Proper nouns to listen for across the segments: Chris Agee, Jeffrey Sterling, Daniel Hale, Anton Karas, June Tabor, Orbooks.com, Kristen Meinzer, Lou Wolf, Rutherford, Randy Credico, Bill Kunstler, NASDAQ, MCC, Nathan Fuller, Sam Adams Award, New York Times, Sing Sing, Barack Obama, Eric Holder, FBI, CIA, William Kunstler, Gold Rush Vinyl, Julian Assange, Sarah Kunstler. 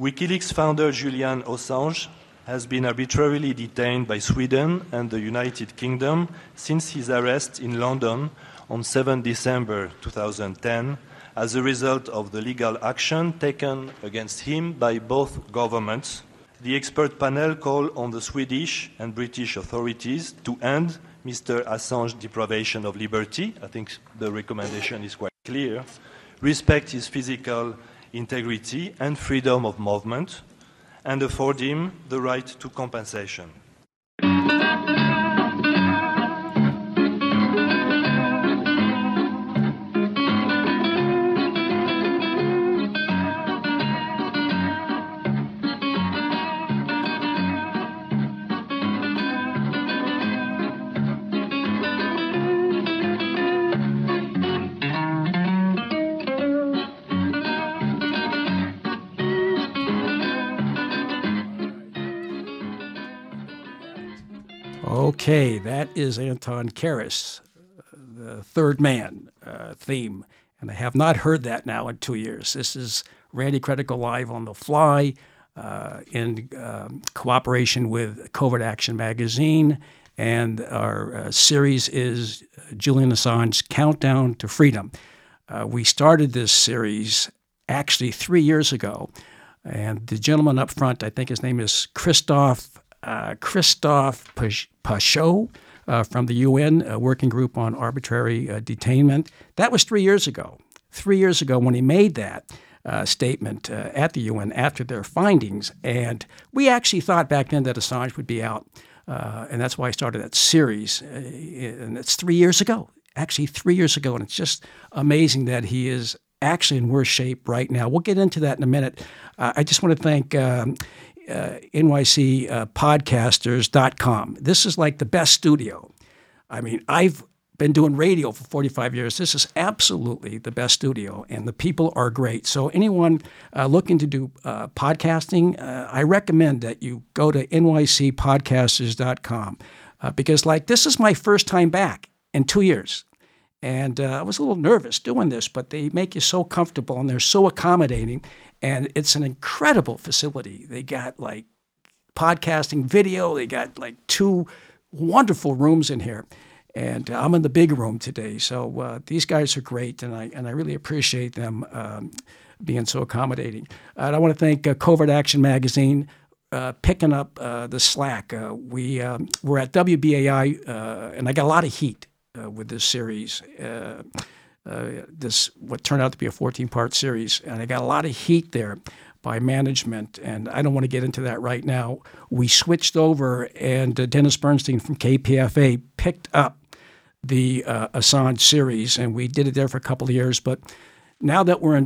WikiLeaks founder Julian Assange has been arbitrarily detained by Sweden and the United Kingdom since his arrest in London on 7 December 2010 as a result of the legal action taken against him by both governments. The expert panel called on the Swedish and British authorities to end Mr. Assange's deprivation of liberty. I think the recommendation is quite clear. Respect his physical integrity and freedom of movement, and afford him the right to compensation. Okay, that is Anton Karas, the Third Man theme. And I have not heard that now in 2 years. This is Randy Credico live on the fly in cooperation with Covert Action Magazine. And our series is Julian Assange's Countdown to Freedom. We started this series actually 3 years ago. And the gentleman up front, I think his name is Christophe Peschoux from the UN Working Group on Arbitrary Detainment. That was 3 years ago. 3 years ago when he made that statement at the UN after their findings. And we actually thought back then that Assange would be out. And that's why I started that series. And it's 3 years ago. Actually 3 years ago. And it's just amazing that he is actually in worse shape right now. We'll get into that in a minute. I just want to thank... NYCPodcasters.com. This is like the best studio. I mean, I've been doing radio for 45 years. This is absolutely the best studio, and the people are great. So anyone looking to do podcasting, I recommend that you go to NYCPodcasters.com because, like, this is my first time back in 2 years. And I was a little nervous doing this, but they make you so comfortable, and they're so accommodating. And it's an incredible facility. They got, like, podcasting video. They got, like, two wonderful rooms in here. And I'm in the big room today. So these guys are great, and I really appreciate them being so accommodating. And I want to thank Covert Action Magazine picking up the slack. We're at WBAI, and I got a lot of heat with this series, this what turned out to be a 14-part series. And I got a lot of heat there by management, and I don't want to get into that right now. We switched over, and Dennis Bernstein from KPFA picked up the Assange series, and we did it there for a couple of years. But now that we're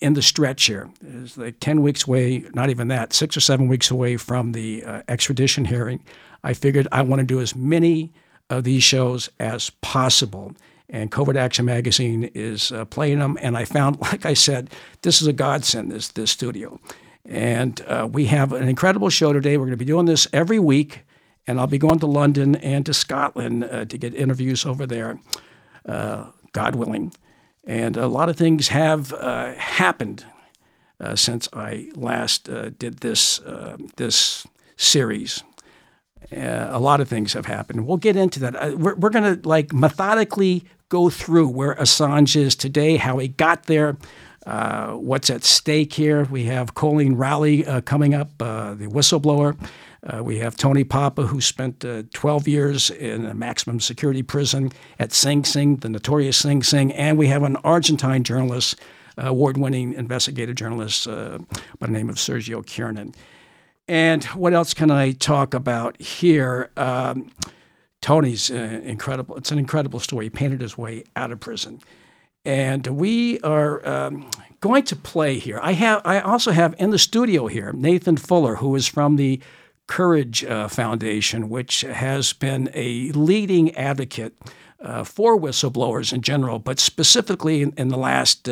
in the stretch here, it's like 10 weeks away, not even that, 6 or 7 weeks away from the extradition hearing, I figured I want to do as many of these shows as possible. And Covert Action Magazine is playing them. And I found, like I said, this is a godsend, this studio. And we have an incredible show today. We're going to be doing this every week. And I'll be going to London and to Scotland to get interviews over there, God willing. And a lot of things have happened since I last did this series. A lot of things have happened. We'll get into that. We're going to methodically go through where Assange is today, how he got there, what's at stake here. We have Colleen Rowley coming up, the whistleblower. We have Tony Papa, who spent 12 years in a maximum security prison at Sing Sing, the notorious Sing Sing. And we have an Argentine journalist, award-winning investigative journalist by the name of Sergio Kiernan. And what else can I talk about here? Tony's incredible. It's an incredible story. He painted his way out of prison. And we are going to play here. I also have in the studio here Nathan Fuller, who is from the Courage Foundation, which has been a leading advocate for whistleblowers in general, but specifically in the last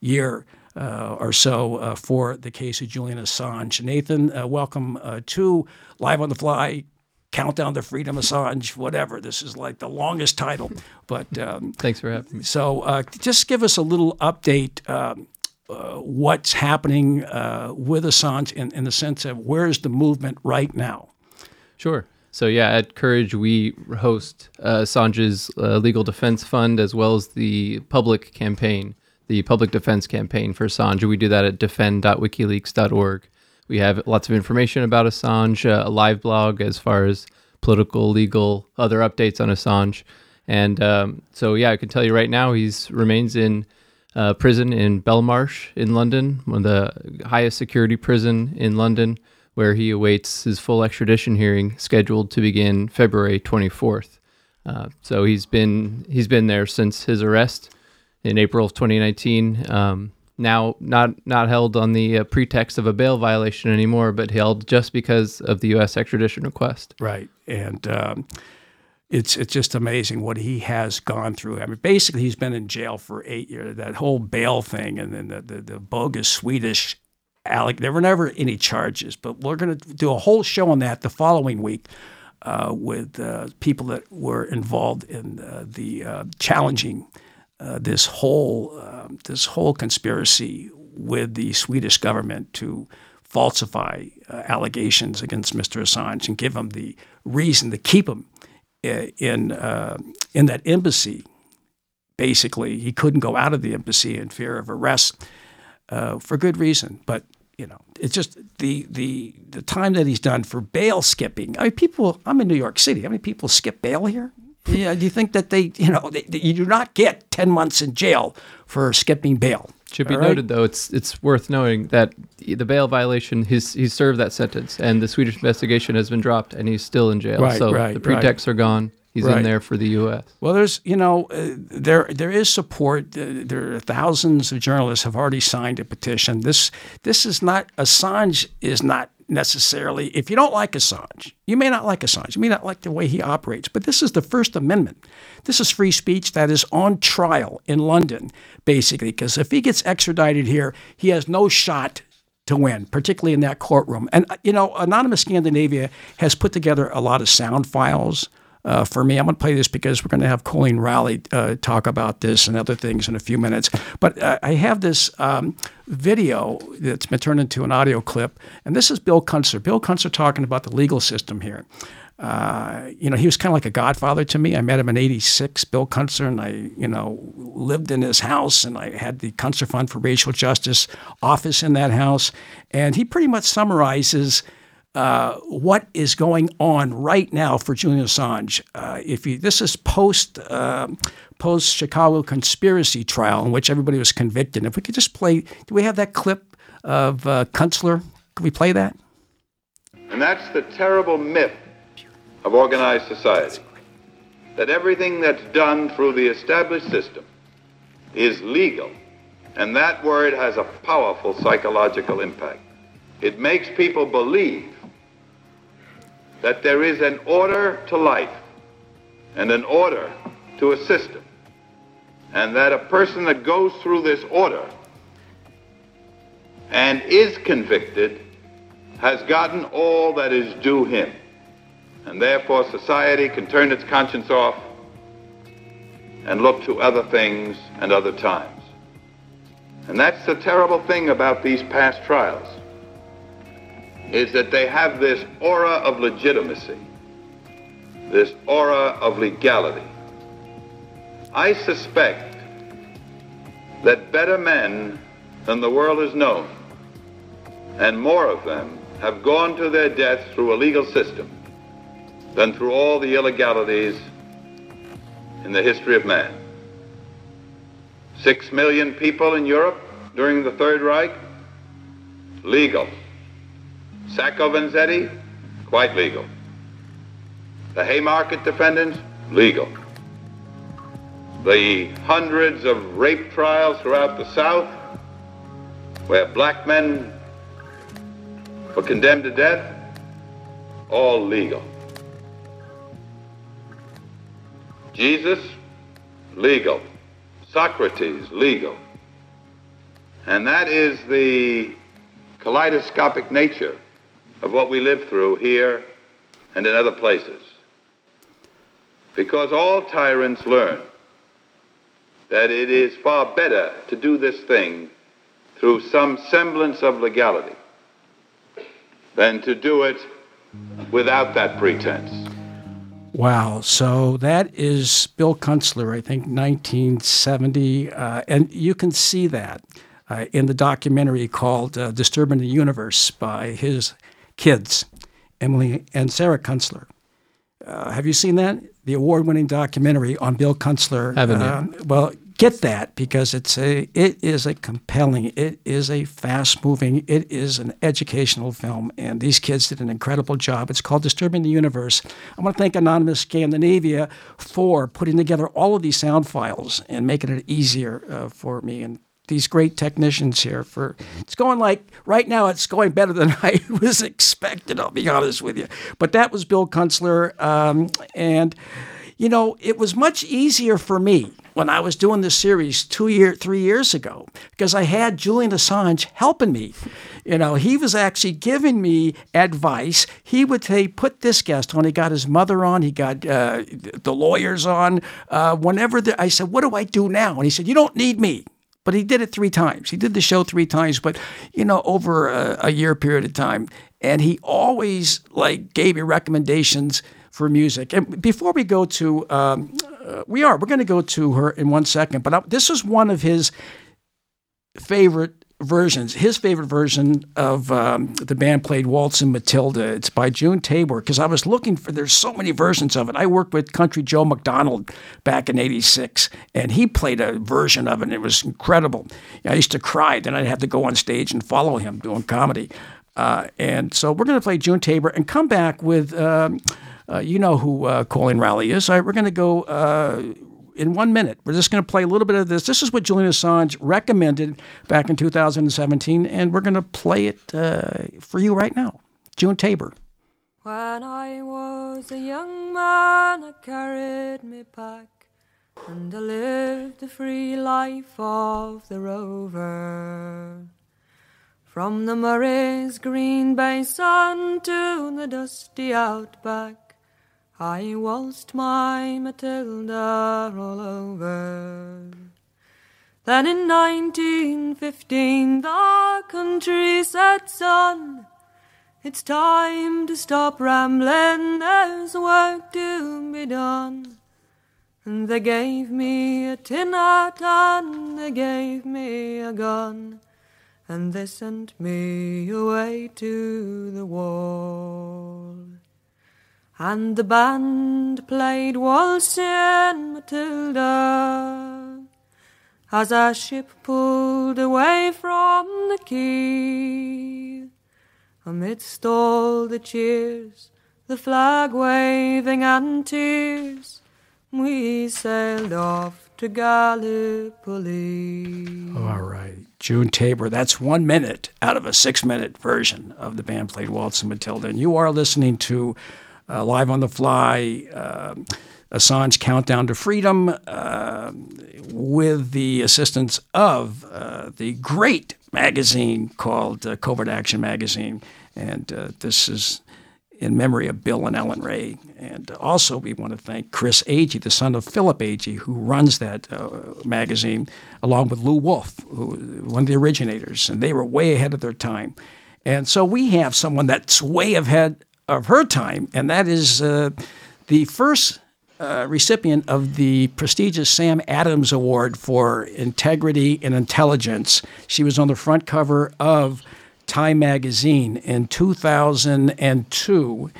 year or so for the case of Julian Assange. Nathan, welcome to Live on the Fly, Countdown to Freedom, Assange, whatever. This is like the longest title. But thanks for having me. So just give us a little update what's happening with Assange in the sense of where's the movement right now? Sure. So yeah, at Courage, we host Assange's Legal Defense Fund as well as the public campaign, the public defense campaign for Assange. We do that at defend.wikileaks.org. We have lots of information about Assange, a live blog as far as political, legal, other updates on Assange. And so yeah, I can tell you right now, he's remains in prison in Belmarsh in London, one of the highest security prison in London, where he awaits his full extradition hearing scheduled to begin February 24th. So he's been there since his arrest in April of 2019. Now not held on the pretext of a bail violation anymore, but held just because of the U.S. extradition request. Right, and it's just amazing what he has gone through. I mean, basically he's been in jail for 8 years. That whole bail thing, and then the bogus Swedish. Alec, there were never any charges, but we're going to do a whole show on that the following week with people that were involved in the challenging this whole conspiracy with the Swedish government to falsify allegations against Mr. Assange and give him the reason to keep him in that embassy. Basically, he couldn't go out of the embassy in fear of arrest. For good reason, but you know, it's just the time that he's done for bail skipping. I mean, people. I'm in New York City. How many people skip bail here? Yeah, do you think that they, you know, you do not get 10 months in jail for skipping bail? Should be noted though, it's worth noting that the bail violation, he's served that sentence, and the Swedish investigation has been dropped, and he's still in jail. Right, so the pretexts are gone. He's in there for the U.S. Well, there's, you know, there is support. There are thousands of journalists have already signed a petition. This is not, Assange is not necessarily, if you don't like Assange, you may not like Assange. You may not like the way he operates, but this is the First Amendment. This is free speech that is on trial in London, basically, because if he gets extradited here, he has no shot to win, particularly in that courtroom. And, you know, Anonymous Scandinavia has put together a lot of sound files for me. I'm going to play this because we're going to have Colleen Rowley talk about this and other things in a few minutes. But I have this video that's been turned into an audio clip, and this is Bill Kunstler. Bill Kunstler talking about the legal system here. You know, he was kind of like a godfather to me. I met him in '86, Bill Kunstler, and I, you know, lived in his house, and I had the Kunstler Fund for Racial Justice office in that house. And he pretty much summarizes what is going on right now for Julian Assange. This is post Chicago conspiracy trial in which everybody was convicted. If we could just play, do we have that clip of Kunstler? Can we play that? And that's the terrible myth of organized society, that everything that's done through the established system is legal, and that word has a powerful psychological impact. It makes people believe that there is an order to life and an order to a system, and that a person that goes through this order and is convicted has gotten all that is due him, and therefore society can turn its conscience off and look to other things and other times. And that's the terrible thing about these past trials, is that they have this aura of legitimacy, this aura of legality. I suspect that better men than the world has known, and more of them, have gone to their death through a legal system than through all the illegalities in the history of man. 6 million people in Europe during the Third Reich, legal. Sacco Vanzetti, quite legal. The Haymarket defendants, legal. The hundreds of rape trials throughout the South, where black men were condemned to death, all legal. Jesus, legal. Socrates, legal. And that is the kaleidoscopic nature of what we live through here and in other places. Because all tyrants learn that it is far better to do this thing through some semblance of legality than to do it without that pretense. Wow. So that is Bill Kunstler, I think, 1970. And you can see that in the documentary called Disturbing the Universe by his kids, Emily and Sarah Kunstler. Have you seen that? The award-winning documentary on Bill Kunstler. Haven't you? Well, get that, because it is a compelling, it is a fast-moving, it is an educational film, and these kids did an incredible job. It's called Disturbing the Universe. I want to thank Anonymous Scandinavia for putting together all of these sound files and making it easier for me, and these great technicians here. For it's going like right now, it's going better than I was expected, I'll be honest with you. But that was Bill Kunstler, and you know, it was much easier for me when I was doing this series 3 years ago, because I had Julian Assange helping me. You know, he was actually giving me advice. He would say, put this guest on. He got his mother on. He got the lawyers on. I said, what do I do now? And he said, you don't need me. But he did it 3 times. He did the show 3 times, but, you know, over a year period of time. And he always, like, gave me recommendations for music. And before we go to, we're going to go to her in 1 second, but this is one of his favorite version of the band played Waltz and Matilda. It's by June Tabor, because I was looking for, there's so many versions of it. I worked with Country Joe McDonald back in 86, and he played a version of it, and it was incredible. I used to cry, then I'd have to go on stage and follow him doing comedy. And so we're going to play June Tabor and come back with, you know who Colleen Rowley is. All right, we're going to go... in 1 minute, we're just going to play a little bit of this. This is what Julian Assange recommended back in 2017, and we're going to play it for you right now. June Tabor. When I was a young man, I carried me pack, and I lived the free life of the rover. From the Murray's green basin to the dusty outback, I waltzed my Matilda all over. Then in 1915 the country said, son, it's time to stop rambling, there's work to be done. And they gave me a tin hat and they gave me a gun, and they sent me away to the wall. And the band played Waltz and Matilda as our ship pulled away from the quay. Amidst all the cheers, the flag waving and tears, we sailed off to Gallipoli. All right. June Tabor, that's 1 minute out of a 6-minute version of the band played Waltz and Matilda. And you are listening to... Live on the Fly, Assange Countdown to Freedom, with the assistance of the great magazine called Covert Action Magazine. And this is in memory of Bill and Ellen Ray. And also we want to thank Chris Agee, the son of Philip Agee, who runs that magazine, along with Lou Wolf, one of the originators. And they were way ahead of their time. And so we have someone that's way ahead of her time, and that is the first recipient of the prestigious Sam Adams Award for Integrity and Intelligence. She was on the front cover of Time magazine in 2002,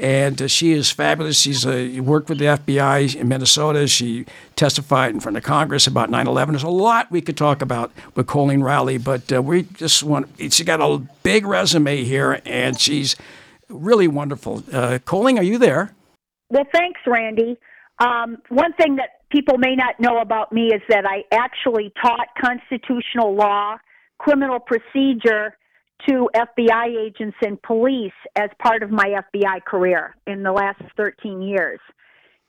and she is fabulous. She's worked with the FBI in Minnesota. She testified in front of Congress about 9/11. There's a lot we could talk about with Colleen Rowley, but she got a big resume here, and she's really wonderful. Colleen, are you there? Well, thanks, Randy. One thing that people may not know about me is that I actually taught constitutional law, criminal procedure to FBI agents and police as part of my FBI career in the last 13 years.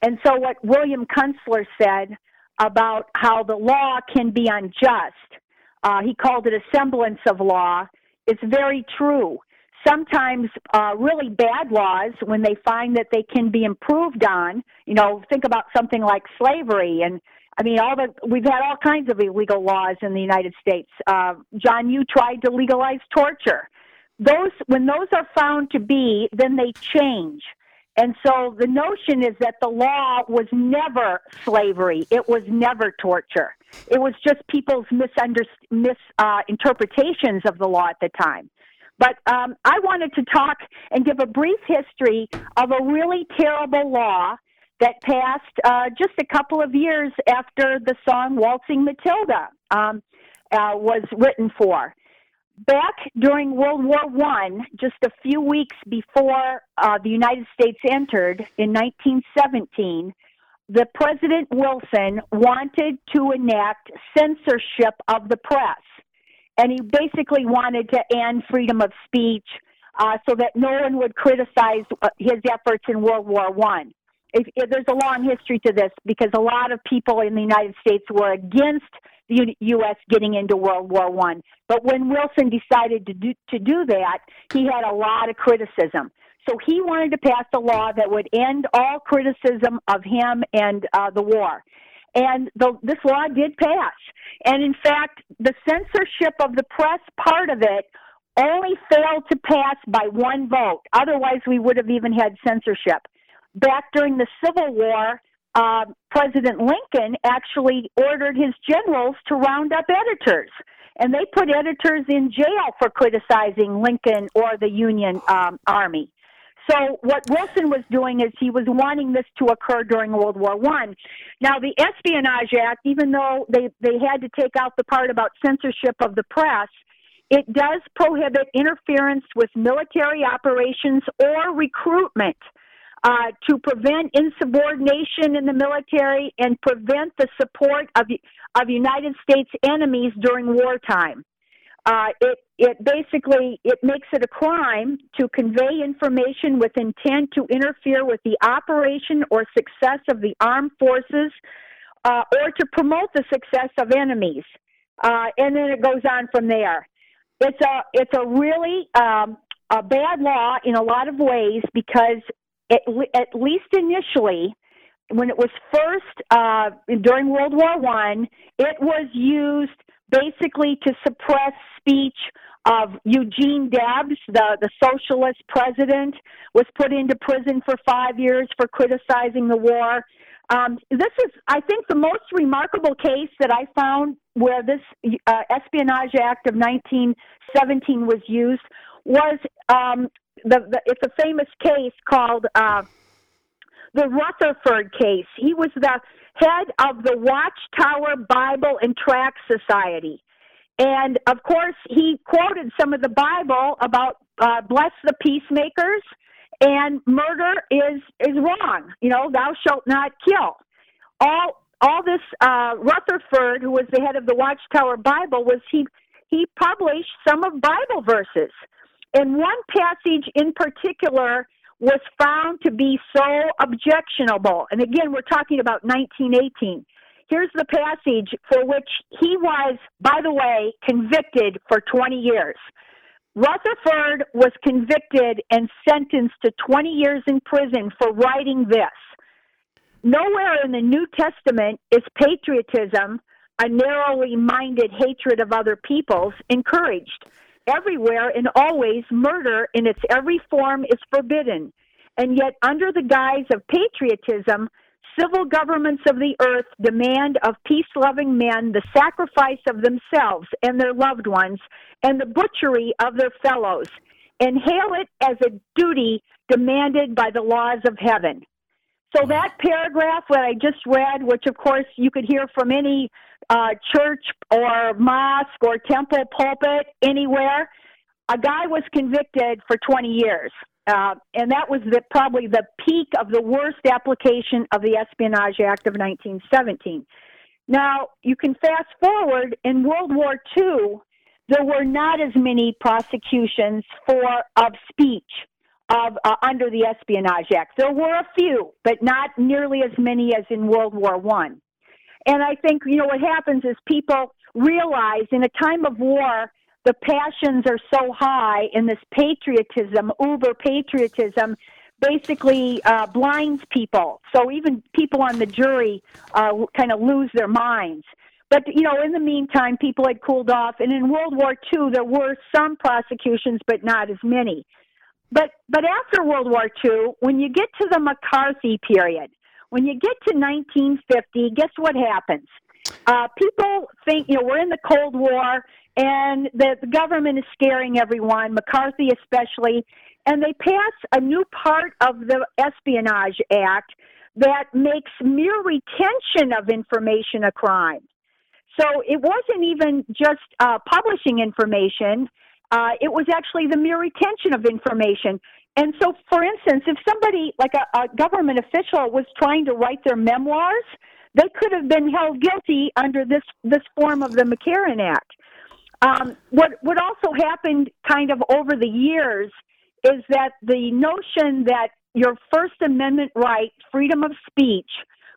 And so what William Kunstler said about how the law can be unjust, he called it a semblance of law, is very true. Sometimes really bad laws, when they find that they can be improved on, you know, think about something like slavery and I mean, we've had all kinds of illegal laws in the United States. John Yoo tried to legalize torture. When those are found to be, then they change. And so the notion is that the law was never slavery. It was never torture. It was just people's misinterpretations of the law at the time. But I wanted to talk and give a brief history of a really terrible law that passed just a couple of years after the song Waltz and Matilda was written for. Back during World War I, just a few weeks before the United States entered in 1917, the President Wilson wanted to enact censorship of the press. And he basically wanted to end freedom of speech so that no one would criticize his efforts in World War I. There's a long history to this because a lot of people in the United States were against the U.S. getting into World War I. But when Wilson decided to do that, he had a lot of criticism. So he wanted to pass a law that would end all criticism of him and the war. And this law did pass. And in fact, the censorship of the press part of it only failed to pass by one vote. Otherwise, we would have even had censorship. Back during the Civil War, President Lincoln actually ordered his generals to round up editors. And they put editors in jail for criticizing Lincoln or the Union Army. So what Wilson was doing is he was wanting this to occur during World War I. Now, the Espionage Act, even though they had to take out the part about censorship of the press, it does prohibit interference with military operations or recruitment to prevent insubordination in the military and prevent the support of United States enemies during wartime. It makes it a crime to convey information with intent to interfere with the operation or success of the armed forces or to promote the success of enemies. And then it goes on from there. It's a really a bad law in a lot of ways because at least initially, when it was first during World War I, it was used basically to suppress speech of Eugene Debs, the socialist president, was put into prison for 5 years for criticizing the war. This is, I think, the most remarkable case that I found where this Espionage Act of 1917 was used was it's a famous case called the Rutherford case. He was the head of the Watchtower Bible and Tract Society. And, of course, he quoted some of the Bible about bless the peacemakers and murder is wrong. You know, thou shalt not kill. All this Rutherford, who was the head of the Watchtower Bible, he published some of Bible verses. And one passage in particular was found to be so objectionable. And again, we're talking about 1918. Here's the passage for which he was, by the way, convicted for 20 years. Rutherford was convicted and sentenced to 20 years in prison for writing this. Nowhere in the New Testament is patriotism, a narrowly minded hatred of other peoples, encouraged. Everywhere and always, murder in its every form is forbidden. And yet, under the guise of patriotism, civil governments of the earth demand of peace-loving men the sacrifice of themselves and their loved ones and the butchery of their fellows, and hail it as a duty demanded by the laws of heaven. So that paragraph that I just read, which, of course, you could hear from any church or mosque or temple pulpit anywhere, a guy was convicted for 20 years. And that was probably the peak of the worst application of the Espionage Act of 1917. Now, you can fast forward. In World War II, there were not as many prosecutions of speech under the Espionage Act. There were a few, but not nearly as many as in World War I. And I think, you know, what happens is people realize in a time of war, the passions are so high and this patriotism, uber patriotism, basically blinds people. So even people on the jury kind of lose their minds. But, you know, in the meantime, people had cooled off. And in World War II, there were some prosecutions, but not as many. But after World War II, when you get to the McCarthy period, when you get to 1950, guess what happens? People think, you know, we're in the Cold War and the government is scaring everyone, McCarthy especially, and they pass a new part of the Espionage Act that makes mere retention of information a crime. So it wasn't even just publishing information. It was actually the mere retention of information. And so, for instance, if somebody, like a government official, was trying to write their memoirs, they could have been held guilty under this form of the McCarran Act. What also happened kind of over the years is that the notion that your First Amendment right, freedom of speech,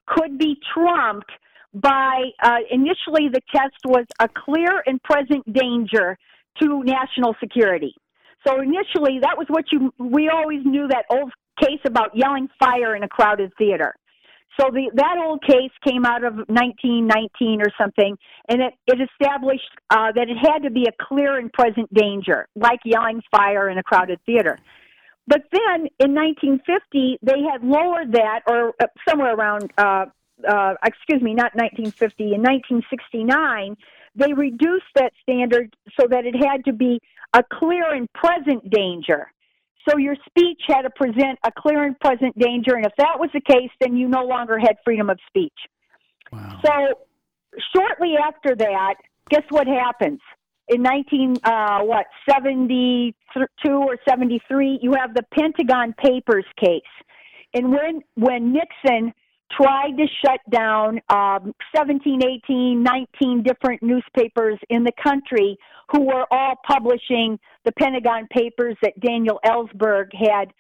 could be trumped by initially the test was a clear and present danger to national security. So initially, that was what we always knew, that old case about yelling fire in a crowded theater. So that old case came out of 1919 or something, and it established that it had to be a clear and present danger, like yelling fire in a crowded theater. But then in 1950, they had lowered that, or somewhere around, excuse me, not 1950, in 1969, they reduced that standard so that it had to be a clear and present danger. So your speech had to present a clear and present danger, and if that was the case, then you no longer had freedom of speech. Wow. So shortly after that, guess what happens? In 1972 or 73, you have the Pentagon Papers case. And when Nixon tried to shut down 17, 18, 19 different newspapers in the country who were all publishing the Pentagon Papers that Daniel Ellsberg had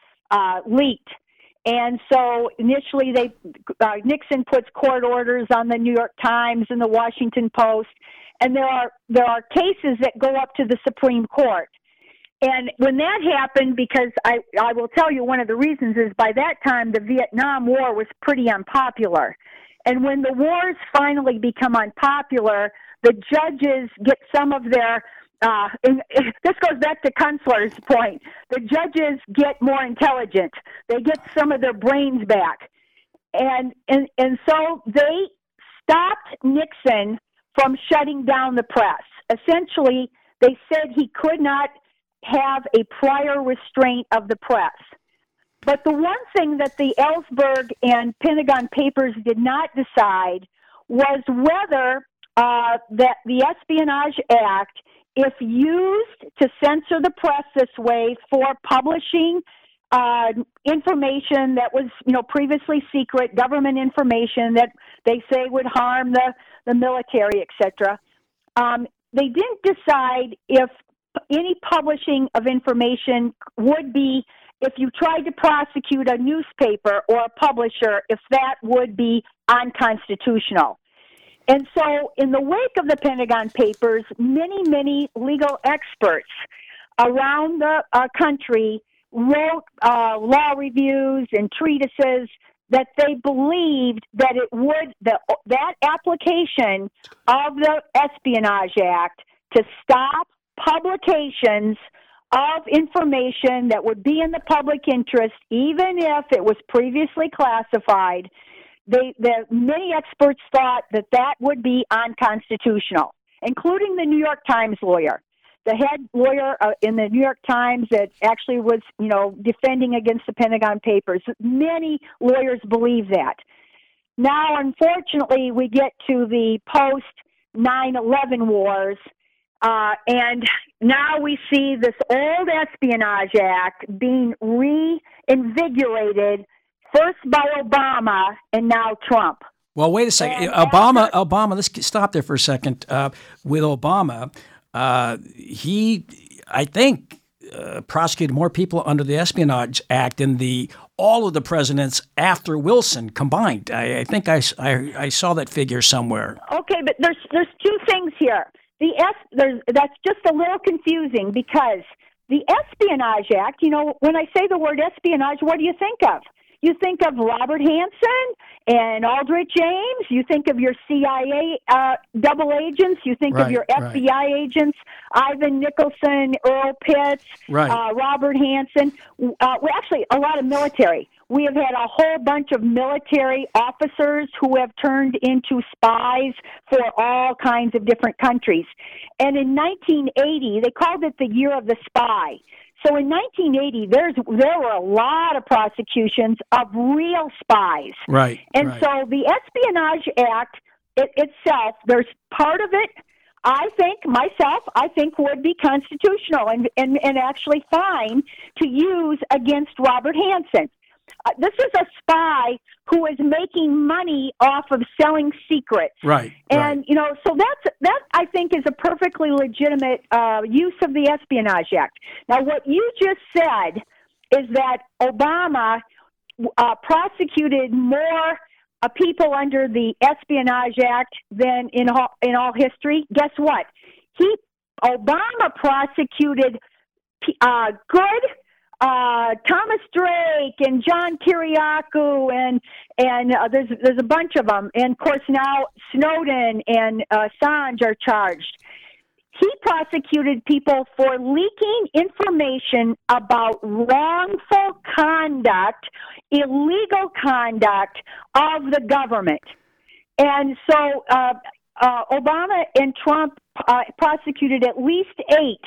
leaked. And so initially Nixon puts court orders on the New York Times and the Washington Post, and there are cases that go up to the Supreme Court. And when that happened, because I will tell you one of the reasons is by that time the Vietnam War was pretty unpopular. And when the wars finally become unpopular, the judges get some of their, this goes back to Kunstler's point, the judges get more intelligent. They get some of their brains back. And so they stopped Nixon from shutting down the press. Essentially, they said he could not have a prior restraint of the press. But the one thing that the Ellsberg and Pentagon Papers did not decide was whether that the Espionage Act, if used to censor the press this way for publishing information that was, you know, previously secret, government information that they say would harm the military, etc. They didn't decide if any publishing of information would be, if you tried to prosecute a newspaper or a publisher, if that would be unconstitutional. And so in the wake of the Pentagon Papers, many, many legal experts around the country wrote law reviews and treatises that they believed that it would, that application of the Espionage Act to stop publications of information that would be in the public interest, even if it was previously classified, many experts thought that would be unconstitutional, including the New York Times lawyer. The head lawyer in the New York Times that actually was, you know, defending against the Pentagon Papers. Many lawyers believe that. Now, unfortunately, we get to the post-9/11 wars, and now we see this old Espionage Act being reinvigorated, first by Obama and now Trump. Well, wait a second. Obama, let's stop there for a second. With Obama, he, I think, prosecuted more people under the Espionage Act than all of the presidents after Wilson combined. I think I saw that figure somewhere. Okay, but there's two things here. That's just a little confusing because The Espionage Act, you know, when I say the word espionage, what do you think of? You think of Robert Hansen and Aldrich James. You think of your CIA double agents. You think of your FBI agents, Ivan Nicholson, Earl Pitts, Robert Hansen. Well, actually, a lot of military. We have had a whole bunch of military officers who have turned into spies for all kinds of different countries. And in 1980, they called it the Year of the Spy. So in 1980, there were a lot of prosecutions of real spies. So the Espionage Act itself, there's part of it, I think would be constitutional and actually fine to use against Robert Hansen. This is a spy who is making money off of selling secrets. You know, so that I think is a perfectly legitimate use of the Espionage Act. Now, what you just said is that Obama prosecuted more people under the Espionage Act than in all history. Guess what? Obama prosecuted Thomas Drake and John Kiriakou and there's a bunch of them, and of course now Snowden and Assange are charged. He prosecuted people for leaking information about wrongful conduct, illegal conduct of the government, and so Obama and Trump prosecuted at least 8,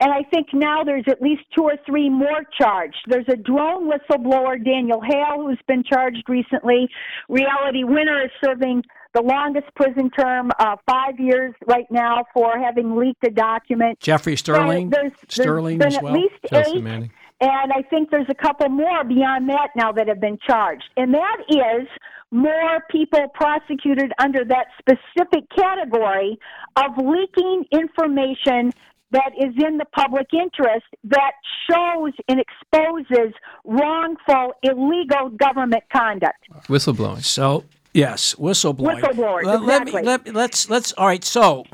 and I think now there's at least 2 or 3 more charged. There's a drone whistleblower, Daniel Hale, who's been charged recently. Reality Winner is serving the longest prison term, 5 years right now, for having leaked a document. Jeffrey Sterling, there's been as well. At least 8, Manning. And I think there's a couple more beyond that now that have been charged, and that is more people prosecuted under that specific category of leaking information that is in the public interest that shows and exposes wrongful, illegal government conduct. Whistleblowing. So, yes, whistleblowing. Whistleblowers, exactly. Let's all right, so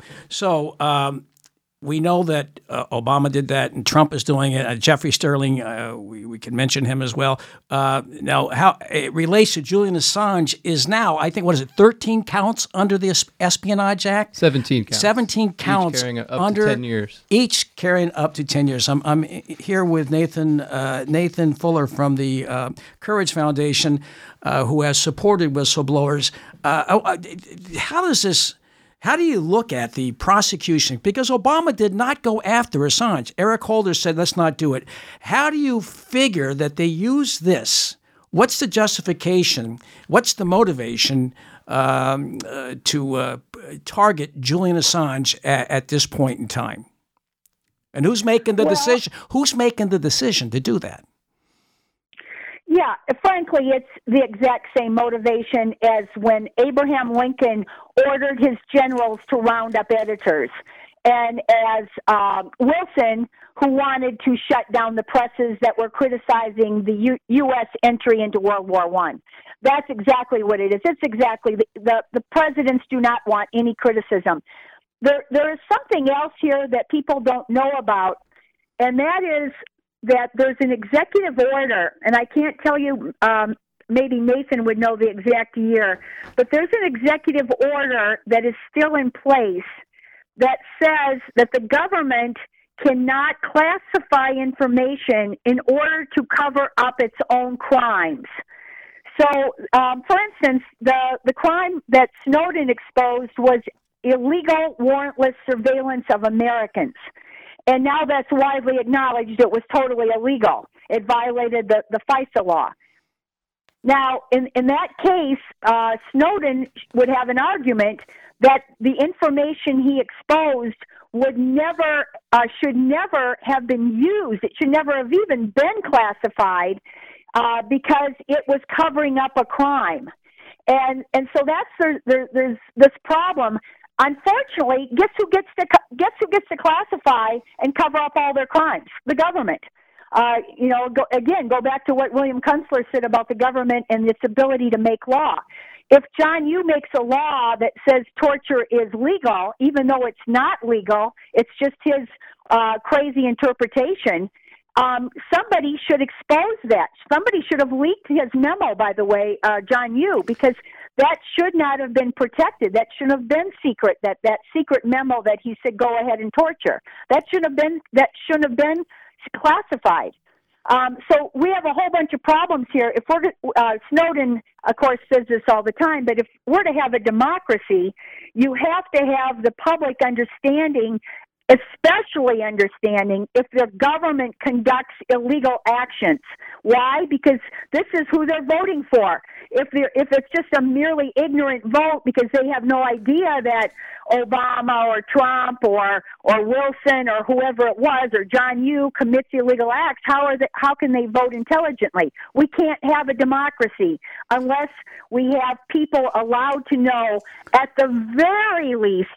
we know that Obama did that, and Trump is doing it. Jeffrey Sterling, we can mention him as well. Now, how it relates to Julian Assange is now, I think, 13 counts under the Espionage Act? 17 counts. 17 counts. Each carrying up to 10 years. Each carrying up to 10 years. I'm here with Nathan Fuller from the Courage Foundation, who has supported whistleblowers. How do you look at the prosecution? Because Obama did not go after Assange. Eric Holder said, let's not do it. How do you figure that they use this? What's the justification? What's the motivation to target Julian Assange at this point in time? And who's making the decision? Who's making the decision to do that? Yeah, frankly, it's the exact same motivation as when Abraham Lincoln ordered his generals to round up editors, and as Wilson, who wanted to shut down the presses that were criticizing the U.S. entry into World War I. That's exactly what it is. It's exactly the presidents do not want any criticism. There is something else here that people don't know about, and that is that there's an executive order, and I can't tell you, maybe Nathan would know the exact year, but there's an executive order that is still in place that says that the government cannot classify information in order to cover up its own crimes. So, for instance, the crime that Snowden exposed was illegal warrantless surveillance of Americans. And now that's widely acknowledged it was totally illegal. It violated the FISA law. Now, in that case, Snowden would have an argument that the information he exposed should never have been used. It should never have even been classified because it was covering up a crime. And so there's this problem. Unfortunately, guess who gets to classify and cover up all their crimes? The government. Go back to what William Kunstler said about the government and its ability to make law. If John Yoo makes a law that says torture is legal, even though it's not legal, it's just his crazy interpretation, Somebody should expose that. Somebody should have leaked his memo, by the way, John Yoo, because that should not have been protected. That should have been secret, that secret memo that he said, go ahead and torture. That shouldn't have been classified. So we have a whole bunch of problems here. If we're Snowden, of course, says this all the time, but if we're to have a democracy, you have to have the public understanding, especially understanding if their government conducts illegal actions. Why? Because this is who they're voting for. If it's just a merely ignorant vote because they have no idea that Obama or Trump or Wilson or whoever it was or John Yoo commits illegal acts, how can they vote intelligently? We can't have a democracy unless we have people allowed to know, at the very least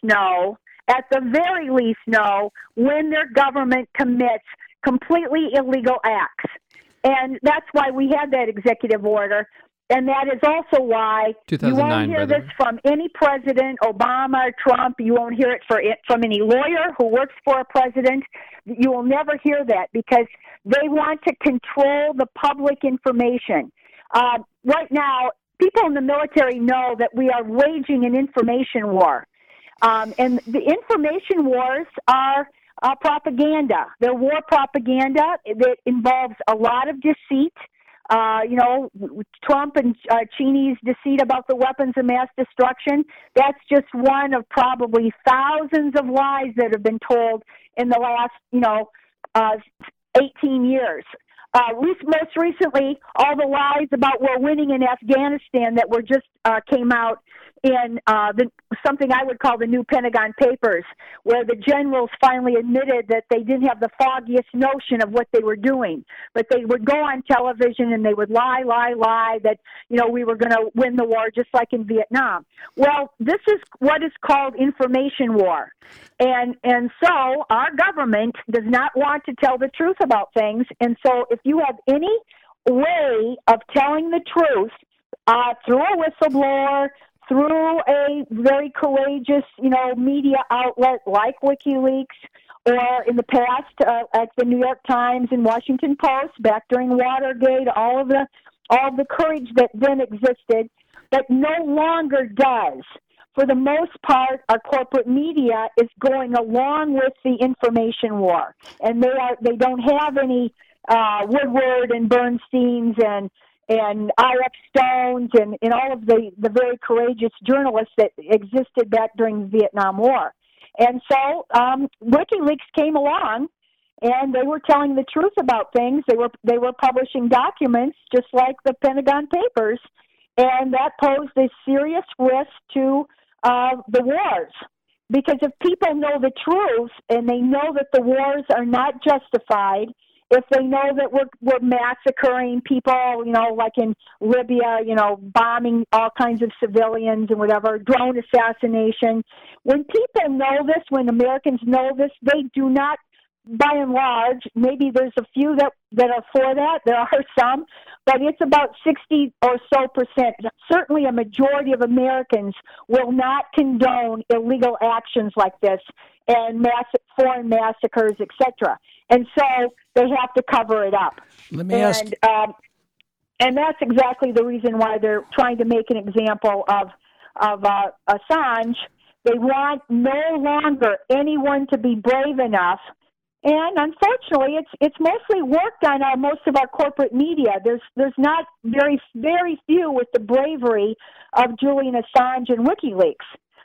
know when their government commits completely illegal acts. And that's why we had that executive order. And that is also why you won't hear this from any president, Obama, Trump. You won't hear it from any lawyer who works for a president. You will never hear that because they want to control the public information. Right now, people in the military know that we are waging an information war. And the information wars are propaganda. They're war propaganda that involves a lot of deceit. Trump and Cheney's deceit about the weapons of mass destruction, that's just one of probably thousands of lies that have been told in the last, 18 years. Most recently, all the lies about we're winning in Afghanistan that were just came out in something I would call the new Pentagon Papers, where the generals finally admitted that they didn't have the foggiest notion of what they were doing. But they would go on television and they would lie that, we were going to win the war just like in Vietnam. Well, this is what is called information war. And so our government does not want to tell the truth about things. And so if you have any way of telling the truth through a whistleblower, through a very courageous, media outlet like WikiLeaks, or in the past, at the New York Times and Washington Post, back during Watergate, all of the courage that then existed, that no longer does. For the most part, our corporate media is going along with the information war, and they don't have any Woodward and Bernsteins and R.F. Stones and all of the very courageous journalists that existed back during the Vietnam War. And so WikiLeaks came along, and they were telling the truth about things. They were publishing documents just like the Pentagon Papers, and that posed a serious risk to the wars. Because if people know the truth and they know that the wars are not justified, if they know that we're massacring people, like in Libya, bombing all kinds of civilians and whatever, drone assassination. When people know this, when Americans know this, they do not, by and large, maybe there's a few that are for that. There are some, but it's about 60 or so percent. Certainly a majority of Americans will not condone illegal actions like this and foreign massacres, etc. And so they have to cover it up. Let me ask. And that's exactly the reason why they're trying to make an example of Assange. They want no longer anyone to be brave enough. And unfortunately, it's mostly worked on most of our corporate media. There's not very, very few with the bravery of Julian Assange and WikiLeaks.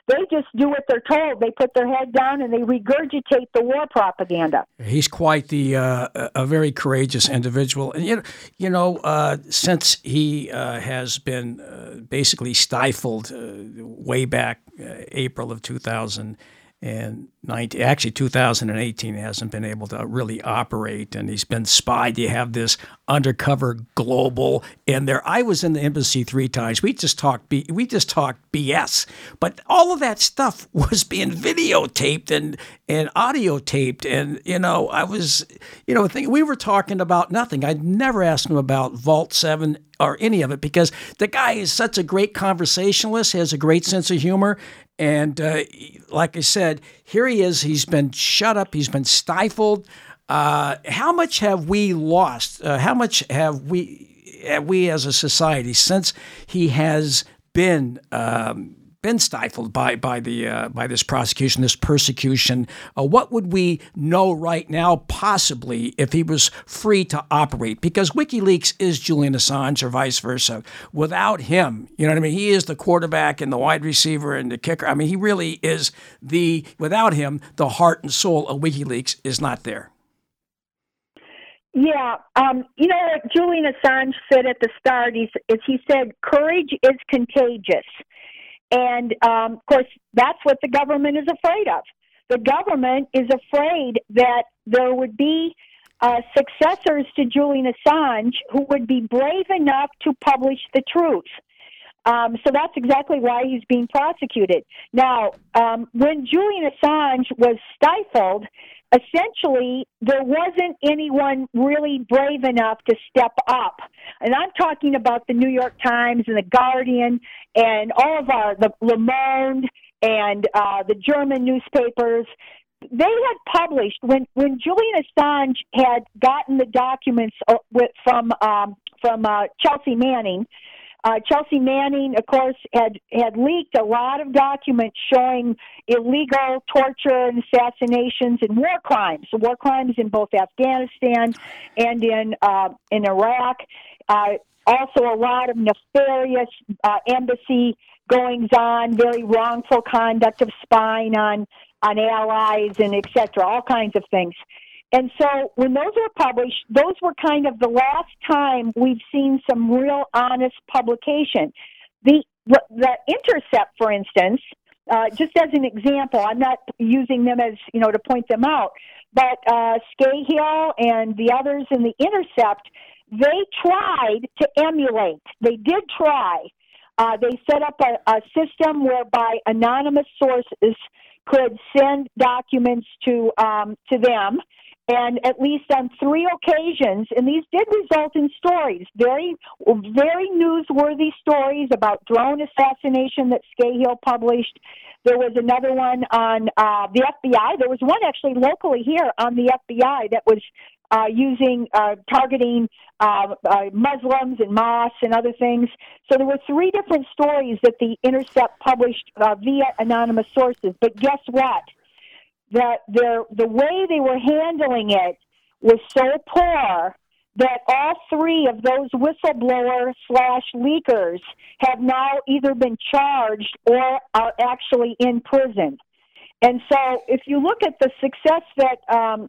They just do what they're told. They put their head down and they regurgitate the war propaganda. He's quite a very courageous individual. And since he has been basically stifled way back April of 2000. And 2018 hasn't been able to really operate, and he's been spied. You have this undercover global in there. I was in the embassy 3 times. We just talked BS, but all of that stuff was being videotaped and audio taped, and I was thinking we were talking about nothing. I'd never asked him about Vault 7 or any of it because the guy is such a great conversationalist. He has a great sense of humor. And like I said, here he is. He's been shut up. He's been stifled. How much have we lost? How much have we as a society since he has been stifled by this prosecution, this persecution? What would we know right now, possibly, if he was free to operate? Because WikiLeaks is Julian Assange, or vice versa. Without him, you know what I mean? He is the quarterback and the wide receiver and the kicker. I mean, he really is without him, the heart and soul of WikiLeaks is not there. Yeah, you know what Julian Assange said at the start, he said, courage is contagious. And, of course, that's what the government is afraid of. The government is afraid that there would be successors to Julian Assange who would be brave enough to publish the truth. So that's exactly why he's being prosecuted. Now, when Julian Assange was stifled, essentially, there wasn't anyone really brave enough to step up. And I'm talking about the New York Times and the Guardian and all of the Le Monde and the German newspapers. They had published, when Julian Assange had gotten the documents from Chelsea Manning, Chelsea Manning, of course, had leaked a lot of documents showing illegal torture and assassinations and war crimes in both Afghanistan and in Iraq. Also, a lot of nefarious embassy goings on, very wrongful conduct of spying on allies and et cetera, all kinds of things. And so when those were published, those were kind of the last time we've seen some real honest publication. The Intercept, for instance, just as an example, I'm not using them as, you know, to point them out, but Scahill and the others in The Intercept, they tried to emulate. They did try. They set up a system whereby anonymous sources could send documents to them. And at least on three occasions, and these did result in stories, very, very newsworthy stories about drone assassination that Scahill published. There was another one on the FBI. There was one actually locally here on the FBI that was targeting Muslims and mosques and other things. So there were three different stories that The Intercept published via anonymous sources. But guess what? The way they were handling it was so poor that all three of those whistleblower/leakers have now either been charged or are actually in prison. And so, if you look at the success that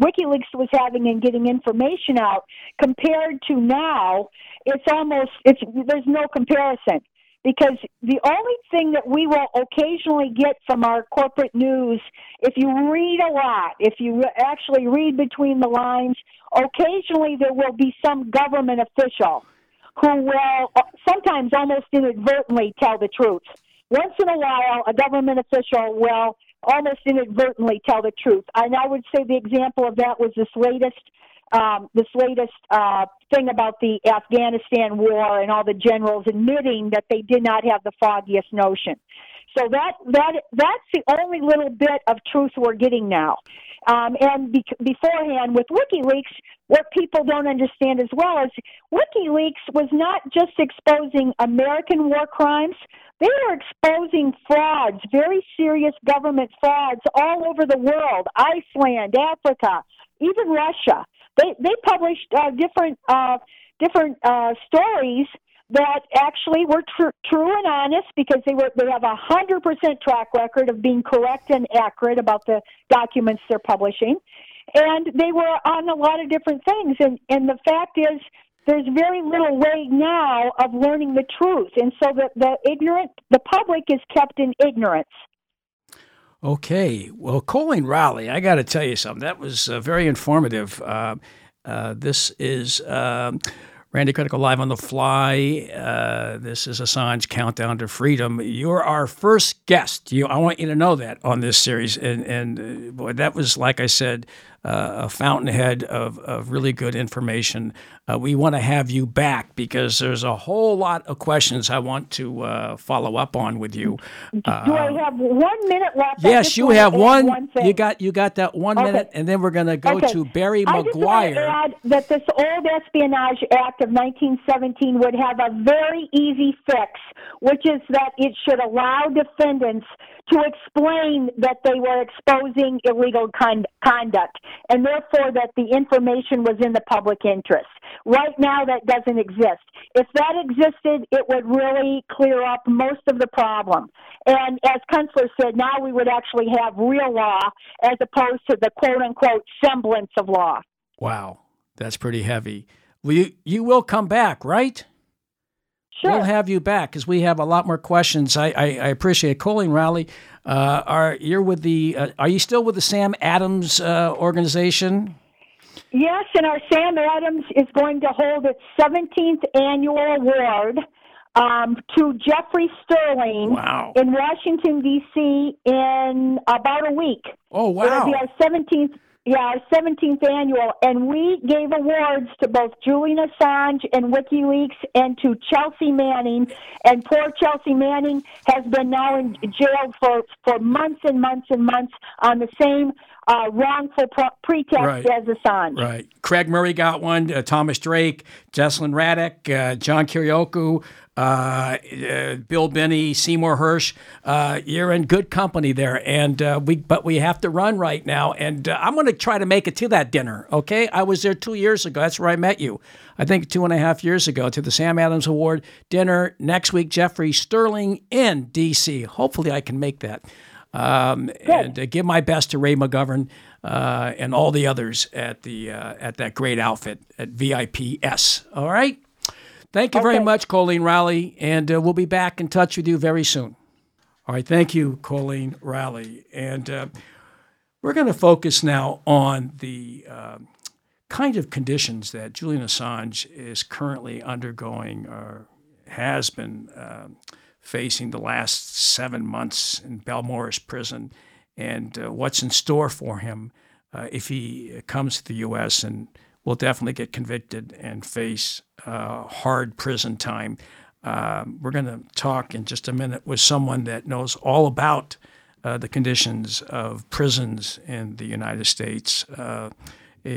WikiLeaks was having in getting information out compared to now, there's no comparison. Because the only thing that we will occasionally get from our corporate news, if you read a lot, if you actually read between the lines, occasionally there will be some government official who will sometimes almost inadvertently tell the truth. Once in a while, a government official will almost inadvertently tell the truth. And I would say the example of that was this latest thing about the Afghanistan war and all the generals admitting that they did not have the foggiest notion. So that's the only little bit of truth we're getting now. Beforehand with WikiLeaks, what people don't understand as well is WikiLeaks was not just exposing American war crimes. They were exposing frauds, very serious government frauds all over the world, Iceland, Africa, even Russia. They published different stories that actually were true and honest because they have 100% track record of being correct and accurate about the documents they're publishing, and they were on a lot of different things. And the fact is, there's very little way now of learning the truth, and so the public is kept in ignorance. Okay. Well, Colleen Rowley, I got to tell you something. That was very informative. This is Randy Credico Live on the Fly. This is Assange Countdown to Freedom. You're our first guest. I want you to know that on this series. And boy, that was, like I said, a fountainhead of really good information. We want to have you back because there's a whole lot of questions I want to follow up on with you. Do I have 1 minute left? Yes, you have one. You got that 1 minute, and then we're going to go to Barry McGuire. I just want to add that this old Espionage Act of 1917 would have a very easy fix, which is that it should allow defendants to explain that they were exposing illegal conduct, and therefore that the information was in the public interest. Right now, that doesn't exist. If that existed, it would really clear up most of the problem. And as Kunstler said, now we would actually have real law as opposed to the quote-unquote semblance of law. Wow, that's pretty heavy. You will come back, right? Sure. We'll have you back because we have a lot more questions. I appreciate it. Colleen Rowley, are you still with the Sam Adams organization? Yes, and our Sam Adams is going to hold its 17th annual award to Jeffrey Sterling in Washington, D.C. in about a week. Oh, wow. It'll be our 17th. Yeah, our 17th annual, and we gave awards to both Julian Assange and WikiLeaks and to Chelsea Manning, and poor Chelsea Manning has been now in jail for months and months and months on the same wrongful pretext as Assange. Right. Craig Murray got one, Thomas Drake, Jocelyn Raddick, John Kiriakou, Bill Binney, Seymour Hersh, you're in good company there, and we have to run right now, and I'm going to try to make it to that dinner, okay? I was there 2 years ago. That's where I met you, I think 2.5 years ago, to the Sam Adams Award dinner next week, Jeffrey Sterling in D.C. Hopefully I can make that. And give my best to Ray McGovern and all the others at the at that great outfit at VIPS. All right? Thank you very much, Colleen Rowley, and we'll be back in touch with you very soon. All right, thank you, Colleen Rowley. And we're going to focus now on the kind of conditions that Julian Assange is currently undergoing or has been facing the last 7 months in Balmorris prison, and what's in store for him if he comes to the U.S. and will definitely get convicted and face hard prison time. We're going to talk in just a minute with someone that knows all about the conditions of prisons in the United States, a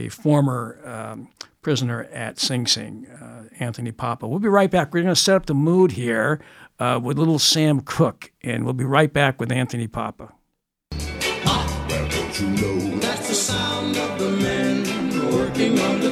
former prisoner at Sing Sing, Anthony Papa. We'll be right back. We're going to set up the mood here with little Sam Cooke, and we'll be right back with Anthony Papa. Well, don't you know that's the sound of the men working on the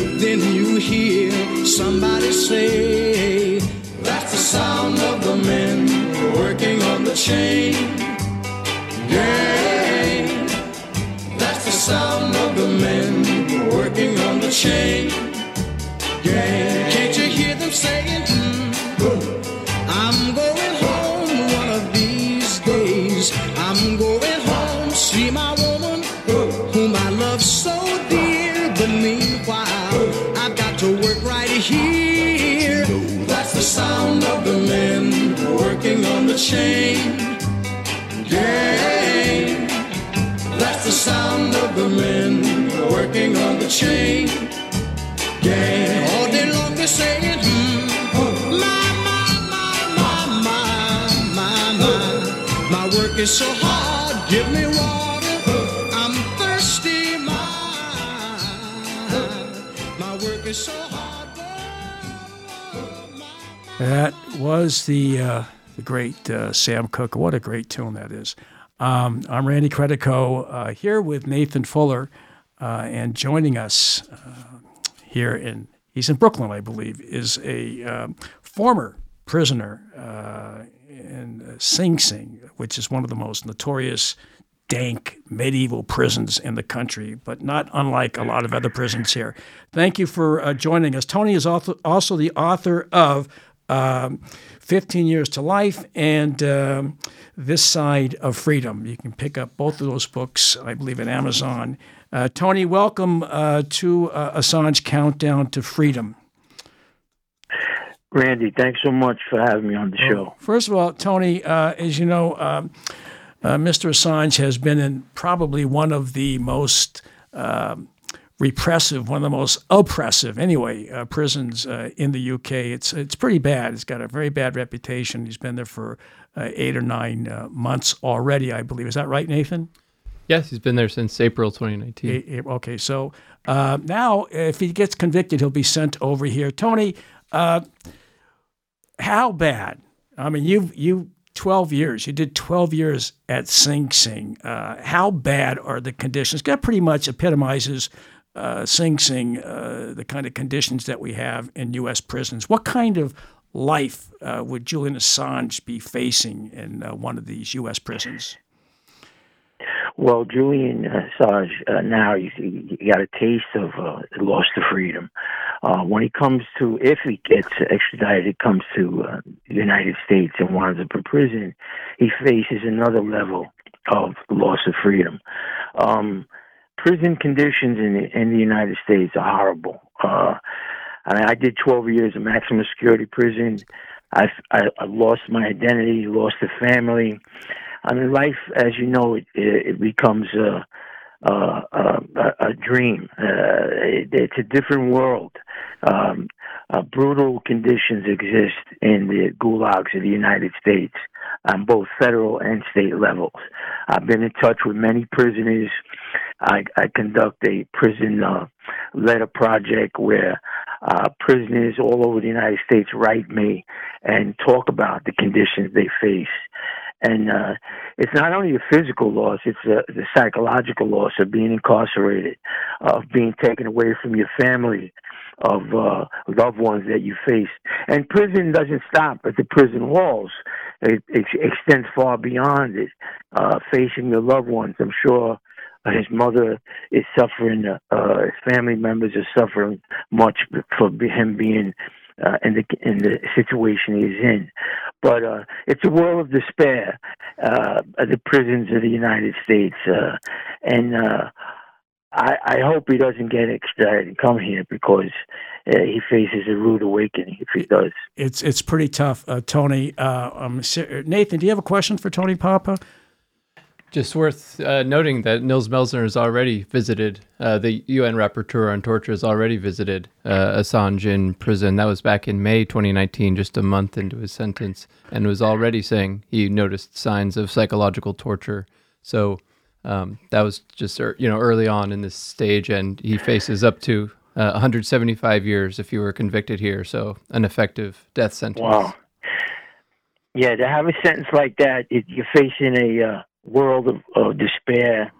then you hear somebody say, that's the sound of the men working on the chain gang. That's the sound of the men working on the chain gang. Can't you hear them saying, I'm going here. That's the sound of the men working on the chain gang. That's the sound of the men working on the chain gang. All day long they're saying, my work is so hard, give me water, I'm thirsty, my work is so hard. That was the great Sam Cooke. What a great tune that is. I'm Randy Credico here with Nathan Fuller, and joining us here he's in Brooklyn, I believe, is a former prisoner in Sing Sing, which is one of the most notorious dank medieval prisons in the country, but not unlike a lot of other prisons here. Thank you for joining us. Tony is also the author of 15 Years to Life and This Side of Freedom. You can pick up both of those books, I believe, at Amazon. Tony, welcome to Assange Countdown to Freedom. Randy, thanks so much for having me on the show. First of all, Tony, as you know, Mr. Assange has been in probably one of the most repressive, one of the most oppressive, anyway, prisons in the UK. It's pretty bad. It's got a very bad reputation. He's been there for 8 or 9 months already, I believe. Is that right, Nathan? Yes, he's been there since April 2019. Okay, so now if he gets convicted, he'll be sent over here. Tony, how bad? I mean, you 12 years. You did 12 years at Sing Sing. How bad are the conditions? That pretty much epitomizes Sing Sing, the kind of conditions that we have in U.S. prisons. What kind of life would Julian Assange be facing in one of these U.S. prisons? Well, Julian Assange, now you got a taste of loss to freedom. When he comes to, if he gets extradited, comes to the United States and winds up in prison, he faces another level of loss of freedom. Prison conditions in the United States are horrible. I did 12 years of maximum security prison. I lost my identity, lost the family. I mean, life, as you know, it becomes a dream. It's a different world. Brutal conditions exist in the gulags of the United States on both federal and state levels. I've been in touch with many prisoners. I conduct a prison letter project where prisoners all over the United States write me and talk about the conditions they face. And it's not only a physical loss, it's the psychological loss of being incarcerated, of being taken away from your family, of loved ones that you face. And prison doesn't stop at the prison walls. It extends far beyond it, facing your loved ones. I'm sure his mother is suffering, his family members are suffering much for him being in the situation he's in. But it's a world of despair, the prisons of the United States. I hope he doesn't get extradited and come here, because he faces a rude awakening if he does. It's pretty tough, Tony. Nathan, do you have a question for Tony Papa? Just worth noting that Nils Melzner has already visited, the UN Rapporteur on Torture has already visited Assange in prison. That was back in May 2019, just a month into his sentence, and was already saying he noticed signs of psychological torture. So that was just early on in this stage, and he faces up to 175 years if he were convicted here, so an effective death sentence. Wow. Yeah, to have a sentence like that, you're facing a world of despair,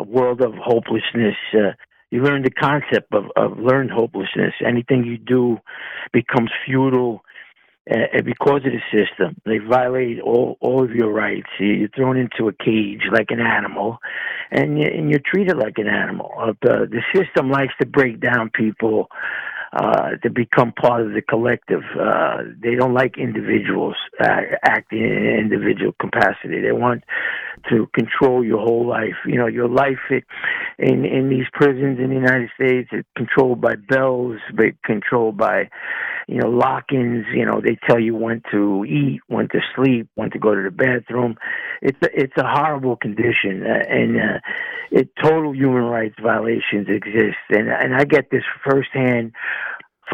a world of hopelessness. You learn the concept of learned hopelessness. Anything you do becomes futile because of the system. They violate all of your rights. You're thrown into a cage like an animal, and you're treated like an animal. The system likes to break down people to become part of the collective. They don't like individuals acting in an individual capacity. They want to control your whole life. Your life in these prisons in the United States is controlled by bells, but controlled by lock-ins. They tell you when to eat, when to sleep, when to go to the bathroom. It's a horrible condition, and total human rights violations exist. And I get this firsthand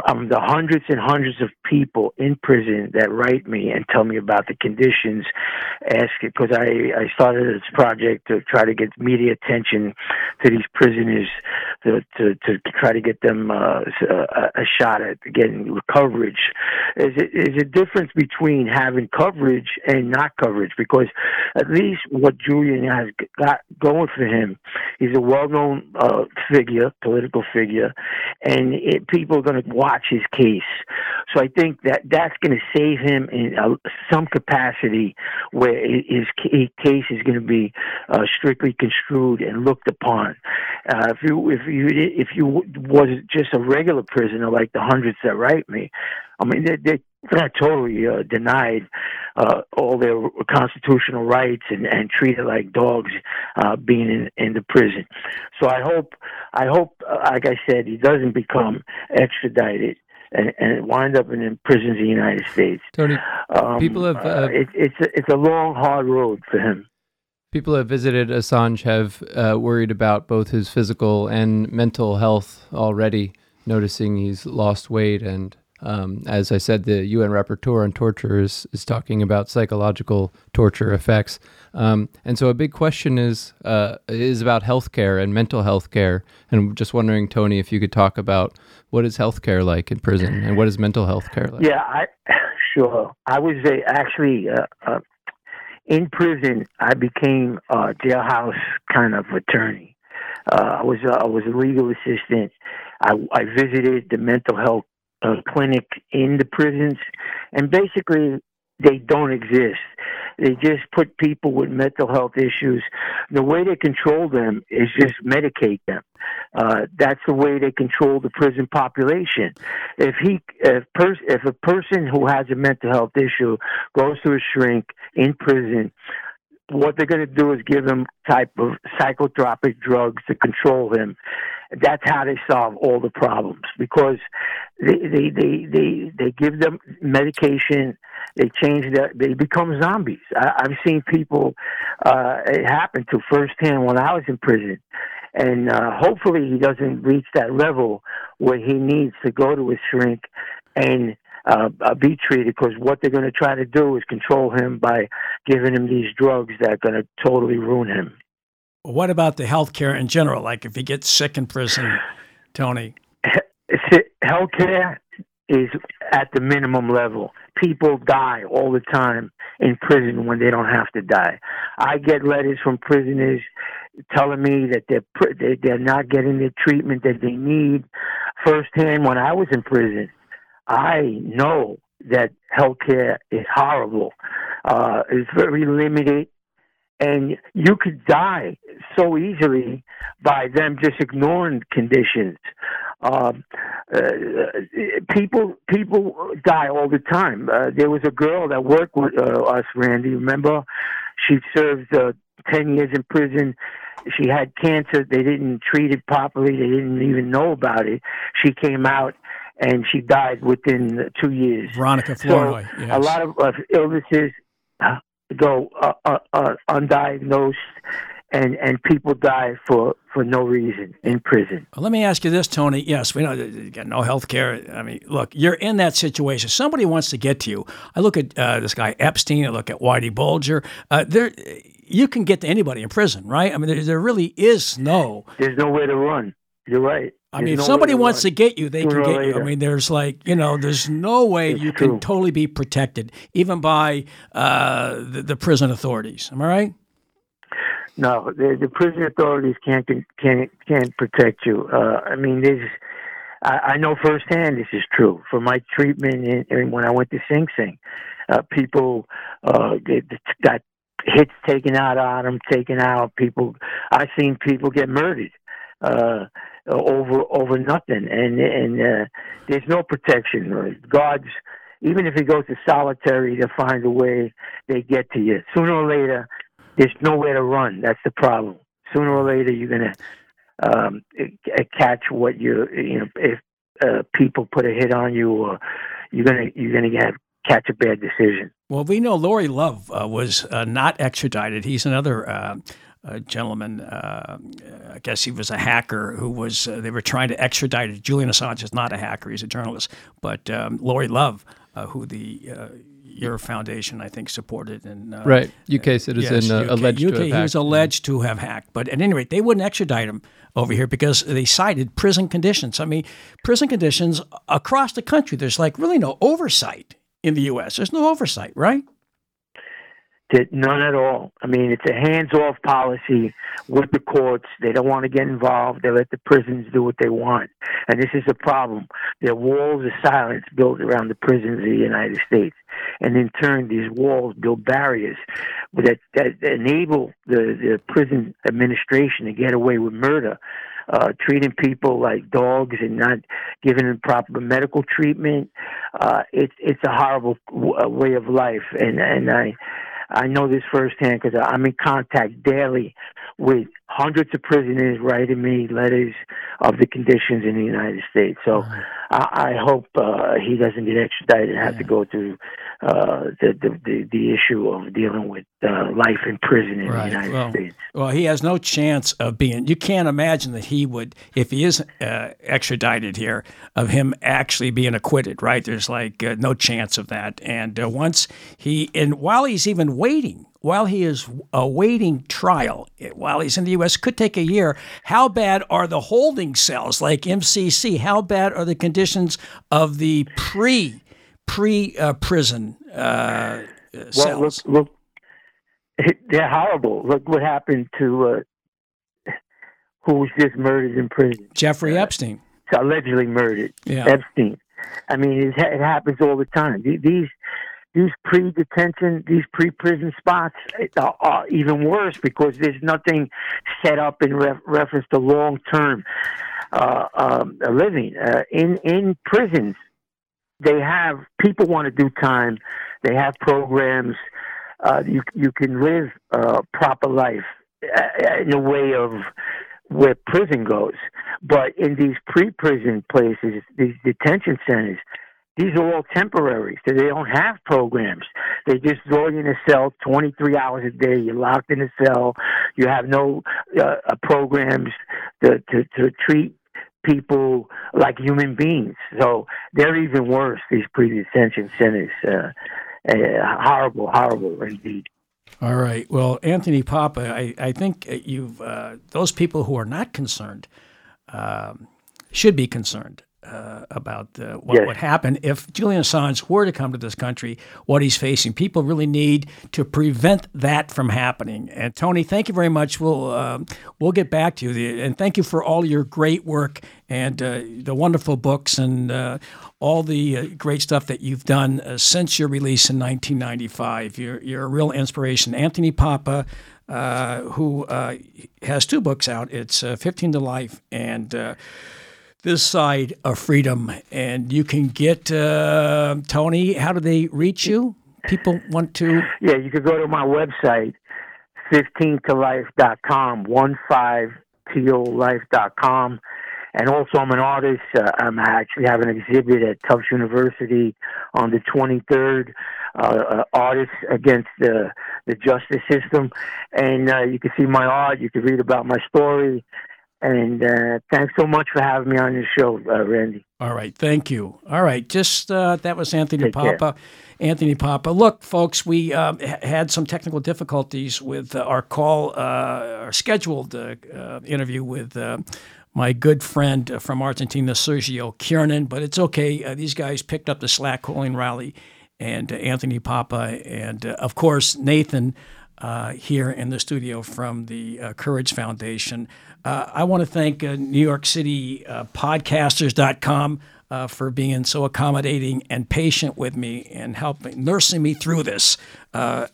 from the hundreds and hundreds of people in prison that write me and tell me about the conditions, because I started this project to try to get media attention to these prisoners, to try to get them a shot at getting coverage. There's a difference between having coverage and not coverage, because at least what Julian has got going for him, he's a well-known political figure, and people are going to watch his case. So I think that that's going to save him in some capacity where his case is going to be strictly construed and looked upon. If you was just a regular prisoner like the hundreds that write me, I mean, they're not totally denied all their constitutional rights and treated like dogs being in the prison. So I hope, like I said, he doesn't become extradited and wind up in prisons of the United States. Tony, people have... It's a long, hard road for him. People who have visited Assange have worried about both his physical and mental health already, noticing he's lost weight and... as I said, the UN Rapporteur on Torture is talking about psychological torture effects. And so a big question is about healthcare and mental health care. And I'm just wondering, Tony, if you could talk about what is healthcare like in prison and what is mental health care like? Yeah, sure. I was actually in prison. I became a jailhouse kind of attorney. I was a legal assistant. I visited the mental health clinic in the prisons, and basically they don't exist. They just put people with mental health issues. The way they control them is just medicate them. That's the way they control the prison population. If a person who has a mental health issue goes to a shrink in prison, what they're going to do is give him type of psychotropic drugs to control him. That's how they solve all the problems, because they give them medication. They change that. They become zombies. I've seen people. It happened to firsthand when I was in prison, and hopefully he doesn't reach that level where he needs to go to a shrink and be treated, because what they're going to try to do is control him by giving him these drugs that are going to totally ruin him. What about the health care in general? Like if he gets sick in prison, Tony? Health care is at the minimum level. People die all the time in prison when they don't have to die. I get letters from prisoners telling me that they're not getting the treatment that they need. Firsthand, when I was in prison, I know that healthcare is horrible. It's very limited, and you could die so easily by them just ignoring conditions. People die all the time. There was a girl that worked with us, Randy. Remember, she served 10 years in prison. She had cancer. They didn't treat it properly. They didn't even know about it. She came out, and she died within 2 years. Veronica Flournoy. So yes. A lot of illnesses go undiagnosed, and people die for no reason in prison. Well, let me ask you this, Tony. Yes, we know you got no health care. I mean, look, you're in that situation. Somebody wants to get to you. I look at this guy Epstein. I look at Whitey Bulger. You can get to anybody in prison, right? I mean, there really is no... There's nowhere to run. You're right. I mean, if somebody wants to get you, they can get you. I mean, there's like, you know, there's no way you can totally be protected, even by the prison authorities. Am I right? No, the prison authorities can't protect you. I mean, there's... I know firsthand this is true. For my treatment and when I went to Sing Sing, people got hits taken out on them, taken out. People, I've seen people get murdered over nothing, and there's no protection. Guards, even if he goes to solitary, they'll find a way. They get to you sooner or later. There's nowhere to run. That's the problem. Sooner or later, you're gonna catch what if people put a hit on you, or you're gonna catch a bad decision. Well, we know Lori Love was not extradited. He's another a gentleman, I guess he was a hacker who was, they were trying to extradite him. Julian Assange is not a hacker, he's a journalist. But Lori Love, who your foundation, I think, supported. And, right, UK citizen, yes, alleged to have hacked. He was alleged to have hacked. But at any rate, they wouldn't extradite him over here because they cited prison conditions. I mean, prison conditions across the country, there's like really no oversight in the U.S. There's no oversight, right? None at all. I mean, it's a hands-off policy with the courts. They don't want to get involved. They let the prisons do what they want. And this is a problem. There are walls of silence built around the prisons of the United States. And in turn, these walls build barriers that enable the prison administration to get away with murder. Treating people like dogs and not giving them proper medical treatment. It's a horrible way of life. And I know this firsthand because I'm in contact daily with hundreds of prisoners writing me letters of the conditions in the United States. So I hope he doesn't get extradited and have to go through the issue of dealing with life in prison in the United States. Well, he has no chance of being. You can't imagine that he would, if he is extradited here, of him actually being acquitted. Right? There's no chance of that. And while he's even waiting. While he is awaiting trial, while he's in the U.S., could take a year. How bad are the holding cells like MCC? How bad are the conditions of the prison cells? Well, look, they're horrible. Look what happened to who was just murdered in prison. Jeffrey Epstein. Allegedly murdered. Yeah. Epstein. I mean, it happens all the time. These pre-detention, these pre-prison spots are even worse because there's nothing set up in reference to long-term living. In prisons, they have people want to do time. They have programs. You can live a proper life in the way of where prison goes. But in these pre-prison places, these detention centers, these are all temporary. So they don't have programs. They just throw you in a cell 23 hours a day. You're locked in a cell. You have no programs to treat people like human beings. So they're even worse, these pre-detention centers. Horrible, horrible indeed. All right. Well, Anthony Papa, I think you've those people who are not concerned should be concerned. About what would happen if Julian Assange were to come to this country, what he's facing. People really need to prevent that from happening. And Tony, thank you very much. We'll get back to you. And thank you for all your great work and the wonderful books and all the great stuff that you've done since your release in 1995. You're a real inspiration. Anthony Papa, who has two books out. It's 15 to Life and This Side of Freedom. And you can get, Tony, how do they reach you? People want to? Yeah, you can go to my website, 15tolife.com, 15tolife.com. And also I'm an artist. I'm actually have an exhibit at Tufts University on the 23rd, Artists Against the Justice System. And you can see my art. You can read about my story. And thanks so much for having me on your show, Randy. All right. Thank you. All right. Just that was Anthony Papa. Anthony Papa. Look, folks, we had some technical difficulties with our call, our scheduled interview with my good friend from Argentina, Sergio Kiernan. But it's okay. These guys picked up the slack, Colleen Rowley and Anthony Papa. And, of course, Nathan here in the studio from the Courage Foundation. I want to thank New York City podcasters.com for being so accommodating and patient with me and helping, nursing me through this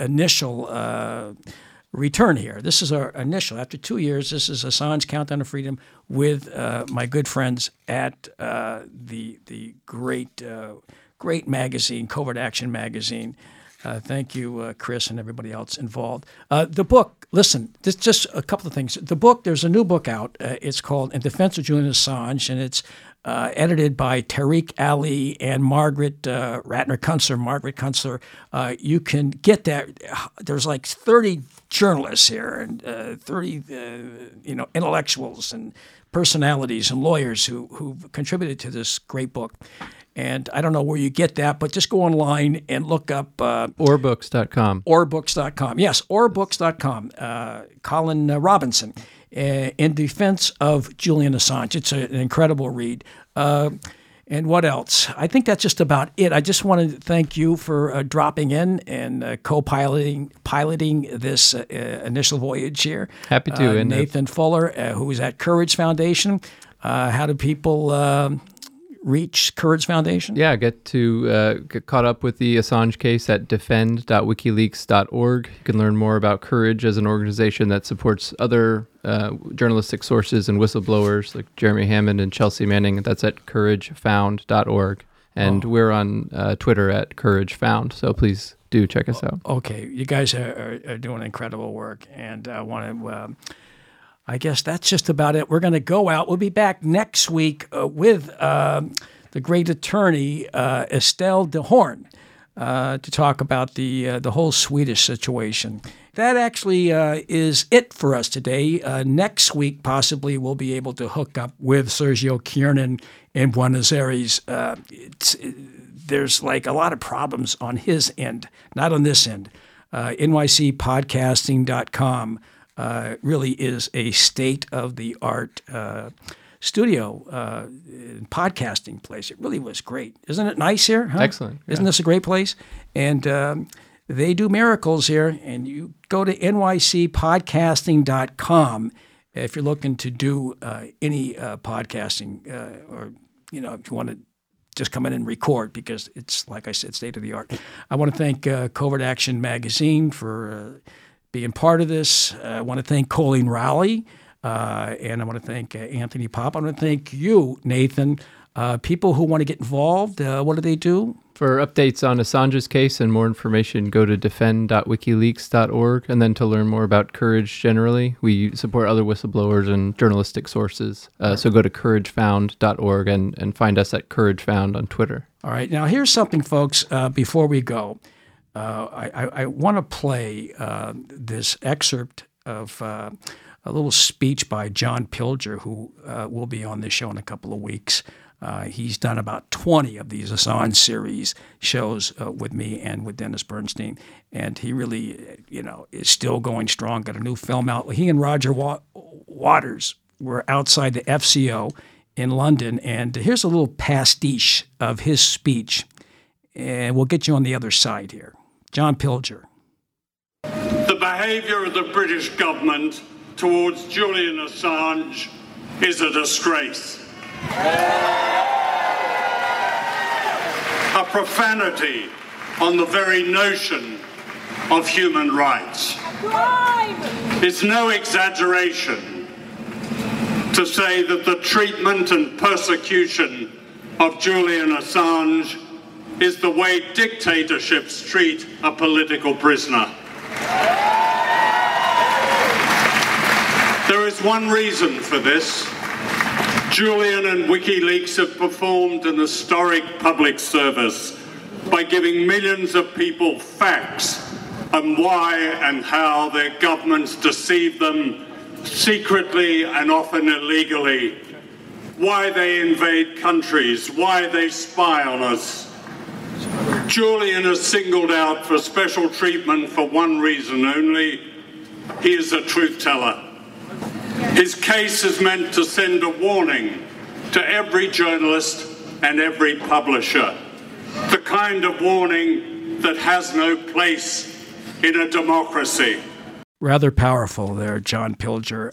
initial return here. This is our initial. After 2 years, this is Assange Countdown to Freedom with my good friends at the great magazine, Covert Action Magazine. Thank you, Chris, and everybody else involved. The book, listen, this, just a couple of things. The book, there's a new book out. It's called In Defense of Julian Assange, and it's edited by Tariq Ali and Margaret Ratner-Kunstler. Margaret Kunstler, you can get that. There's like 30 journalists here and 30 intellectuals and personalities and lawyers who've contributed to this great book. And I don't know where you get that, but just go online and look up Orbooks.com. Orbooks.com. Yes, Orbooks.com. Colin Robinson, In Defense of Julian Assange. It's an incredible read. And what else? I think that's just about it. I just want to thank you for dropping in and co-piloting this initial voyage here. Happy to. And Nathan Fuller, who is at Courage Foundation. How do people reach Courage Foundation? Yeah, get caught up with the Assange case at defend.wikileaks.org. You can learn more about Courage as an organization that supports other journalistic sources and whistleblowers like Jeremy Hammond and Chelsea Manning. That's at couragefound.org. And we're on Twitter at couragefound. So please do check us out. Okay. You guys are doing incredible work. And I want to, I guess that's just about it. We're going to go out. We'll be back next week with the great attorney, Estelle de Horn, to talk about the whole Swedish situation. That actually is it for us today. Next week, possibly, we'll be able to hook up with Sergio Kiernan in Buenos Aires. There's like a lot of problems on his end, not on this end. NYCPodcasting.com really is a state-of-the-art studio podcasting place. It really was great. Isn't it nice here? Huh? Excellent. Yeah. Isn't this a great place? And they do miracles here. And you go to nycpodcasting.com if you're looking to do any podcasting or, you know, if you want to just come in and record, because it's, like I said, state of the art. I want to thank Covert Action Magazine for being part of this. I want to thank Colleen Rowley. And I want to thank Anthony Papa. I want to thank you, Nathan. People who want to get involved, what do they do? For updates on Assange's case and more information, go to defend.wikileaks.org. And then to learn more about Courage generally, we support other whistleblowers and journalistic sources. So go to couragefound.org and find us at CourageFound on Twitter. All right. Now, here's something, folks, before we go. I want to play this excerpt of a little speech by John Pilger, who will be on this show in a couple of weeks. He's done about 20 of these Assange series shows with me and with Dennis Bernstein, and he really, you know, is still going strong. Got a new film out. He and Roger Waters were outside the FCO in London, and here's a little pastiche of his speech, and we'll get you on the other side here. John Pilger. The behavior of the British government towards Julian Assange is a disgrace. A profanity on the very notion of human rights. It's no exaggeration to say that the treatment and persecution of Julian Assange is the way dictatorships treat a political prisoner. There is one reason for this. Julian and WikiLeaks have performed an historic public service by giving millions of people facts on why and how their governments deceive them secretly and often illegally, why they invade countries, why they spy on us. Julian is singled out for special treatment for one reason only. He is a truth-teller. His case is meant to send a warning to every journalist and every publisher, the kind of warning that has no place in a democracy. Rather powerful there, John Pilger.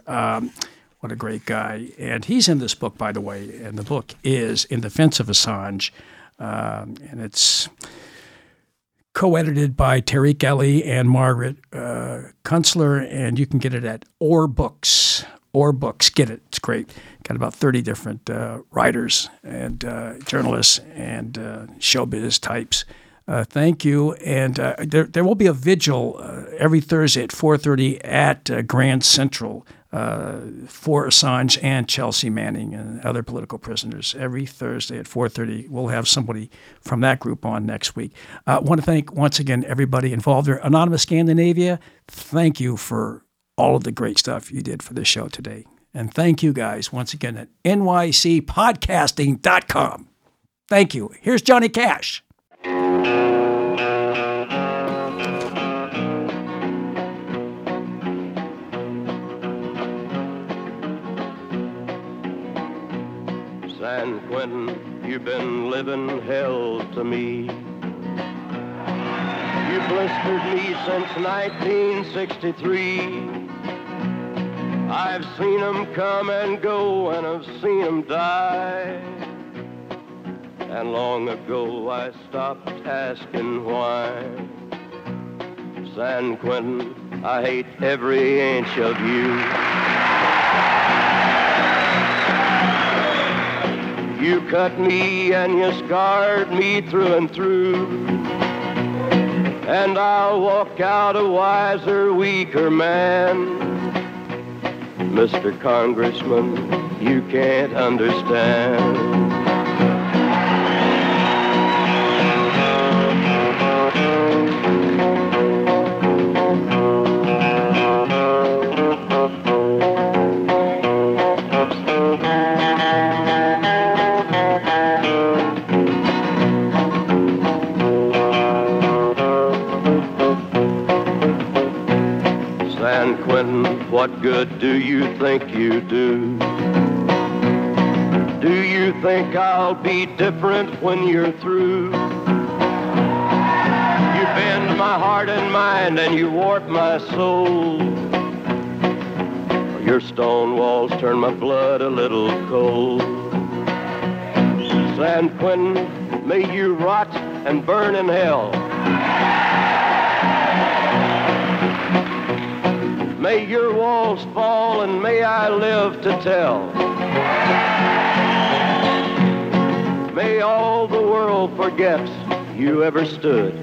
What a great guy. And he's in this book, by the way, and the book is In Defense of Assange, and it's co-edited by Tariq Ali and Margaret Kunstler, and you can get it at Orbooks. Orbooks, get it. It's great. Got about 30 different writers and journalists and showbiz types. Thank you. And there will be a vigil every Thursday at 4:30 at Grand Central for Assange and Chelsea Manning and other political prisoners. Every Thursday at 4:30, we'll have somebody from that group on next week. I want to thank, once again, everybody involved there. Anonymous Scandinavia, thank you for all of the great stuff you did for this show today. And thank you guys, once again, at nycpodcasting.com. Thank you. Here's Johnny Cash. San Quentin, You've been living hell to me. You blistered me since 1963. I've seen them come and go, and I've seen them die. And long ago I stopped asking why. San Quentin, I hate every inch of you. You cut me and you scarred me through and through. And I'll walk out a wiser, weaker man. Mr. Congressman, you can't understand. What good do you think you do? Do you think I'll be different when you're through? You bend my heart and mind and you warp my soul. Your stone walls turn my blood a little cold. San Quentin, may you rot and burn in hell. May your walls fall and may I live to tell. May all the world forget you ever stood.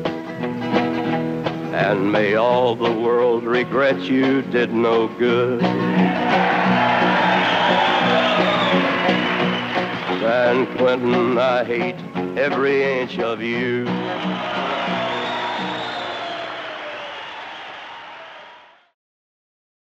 And may all the world regret you did no good. San Quentin, I hate every inch of you.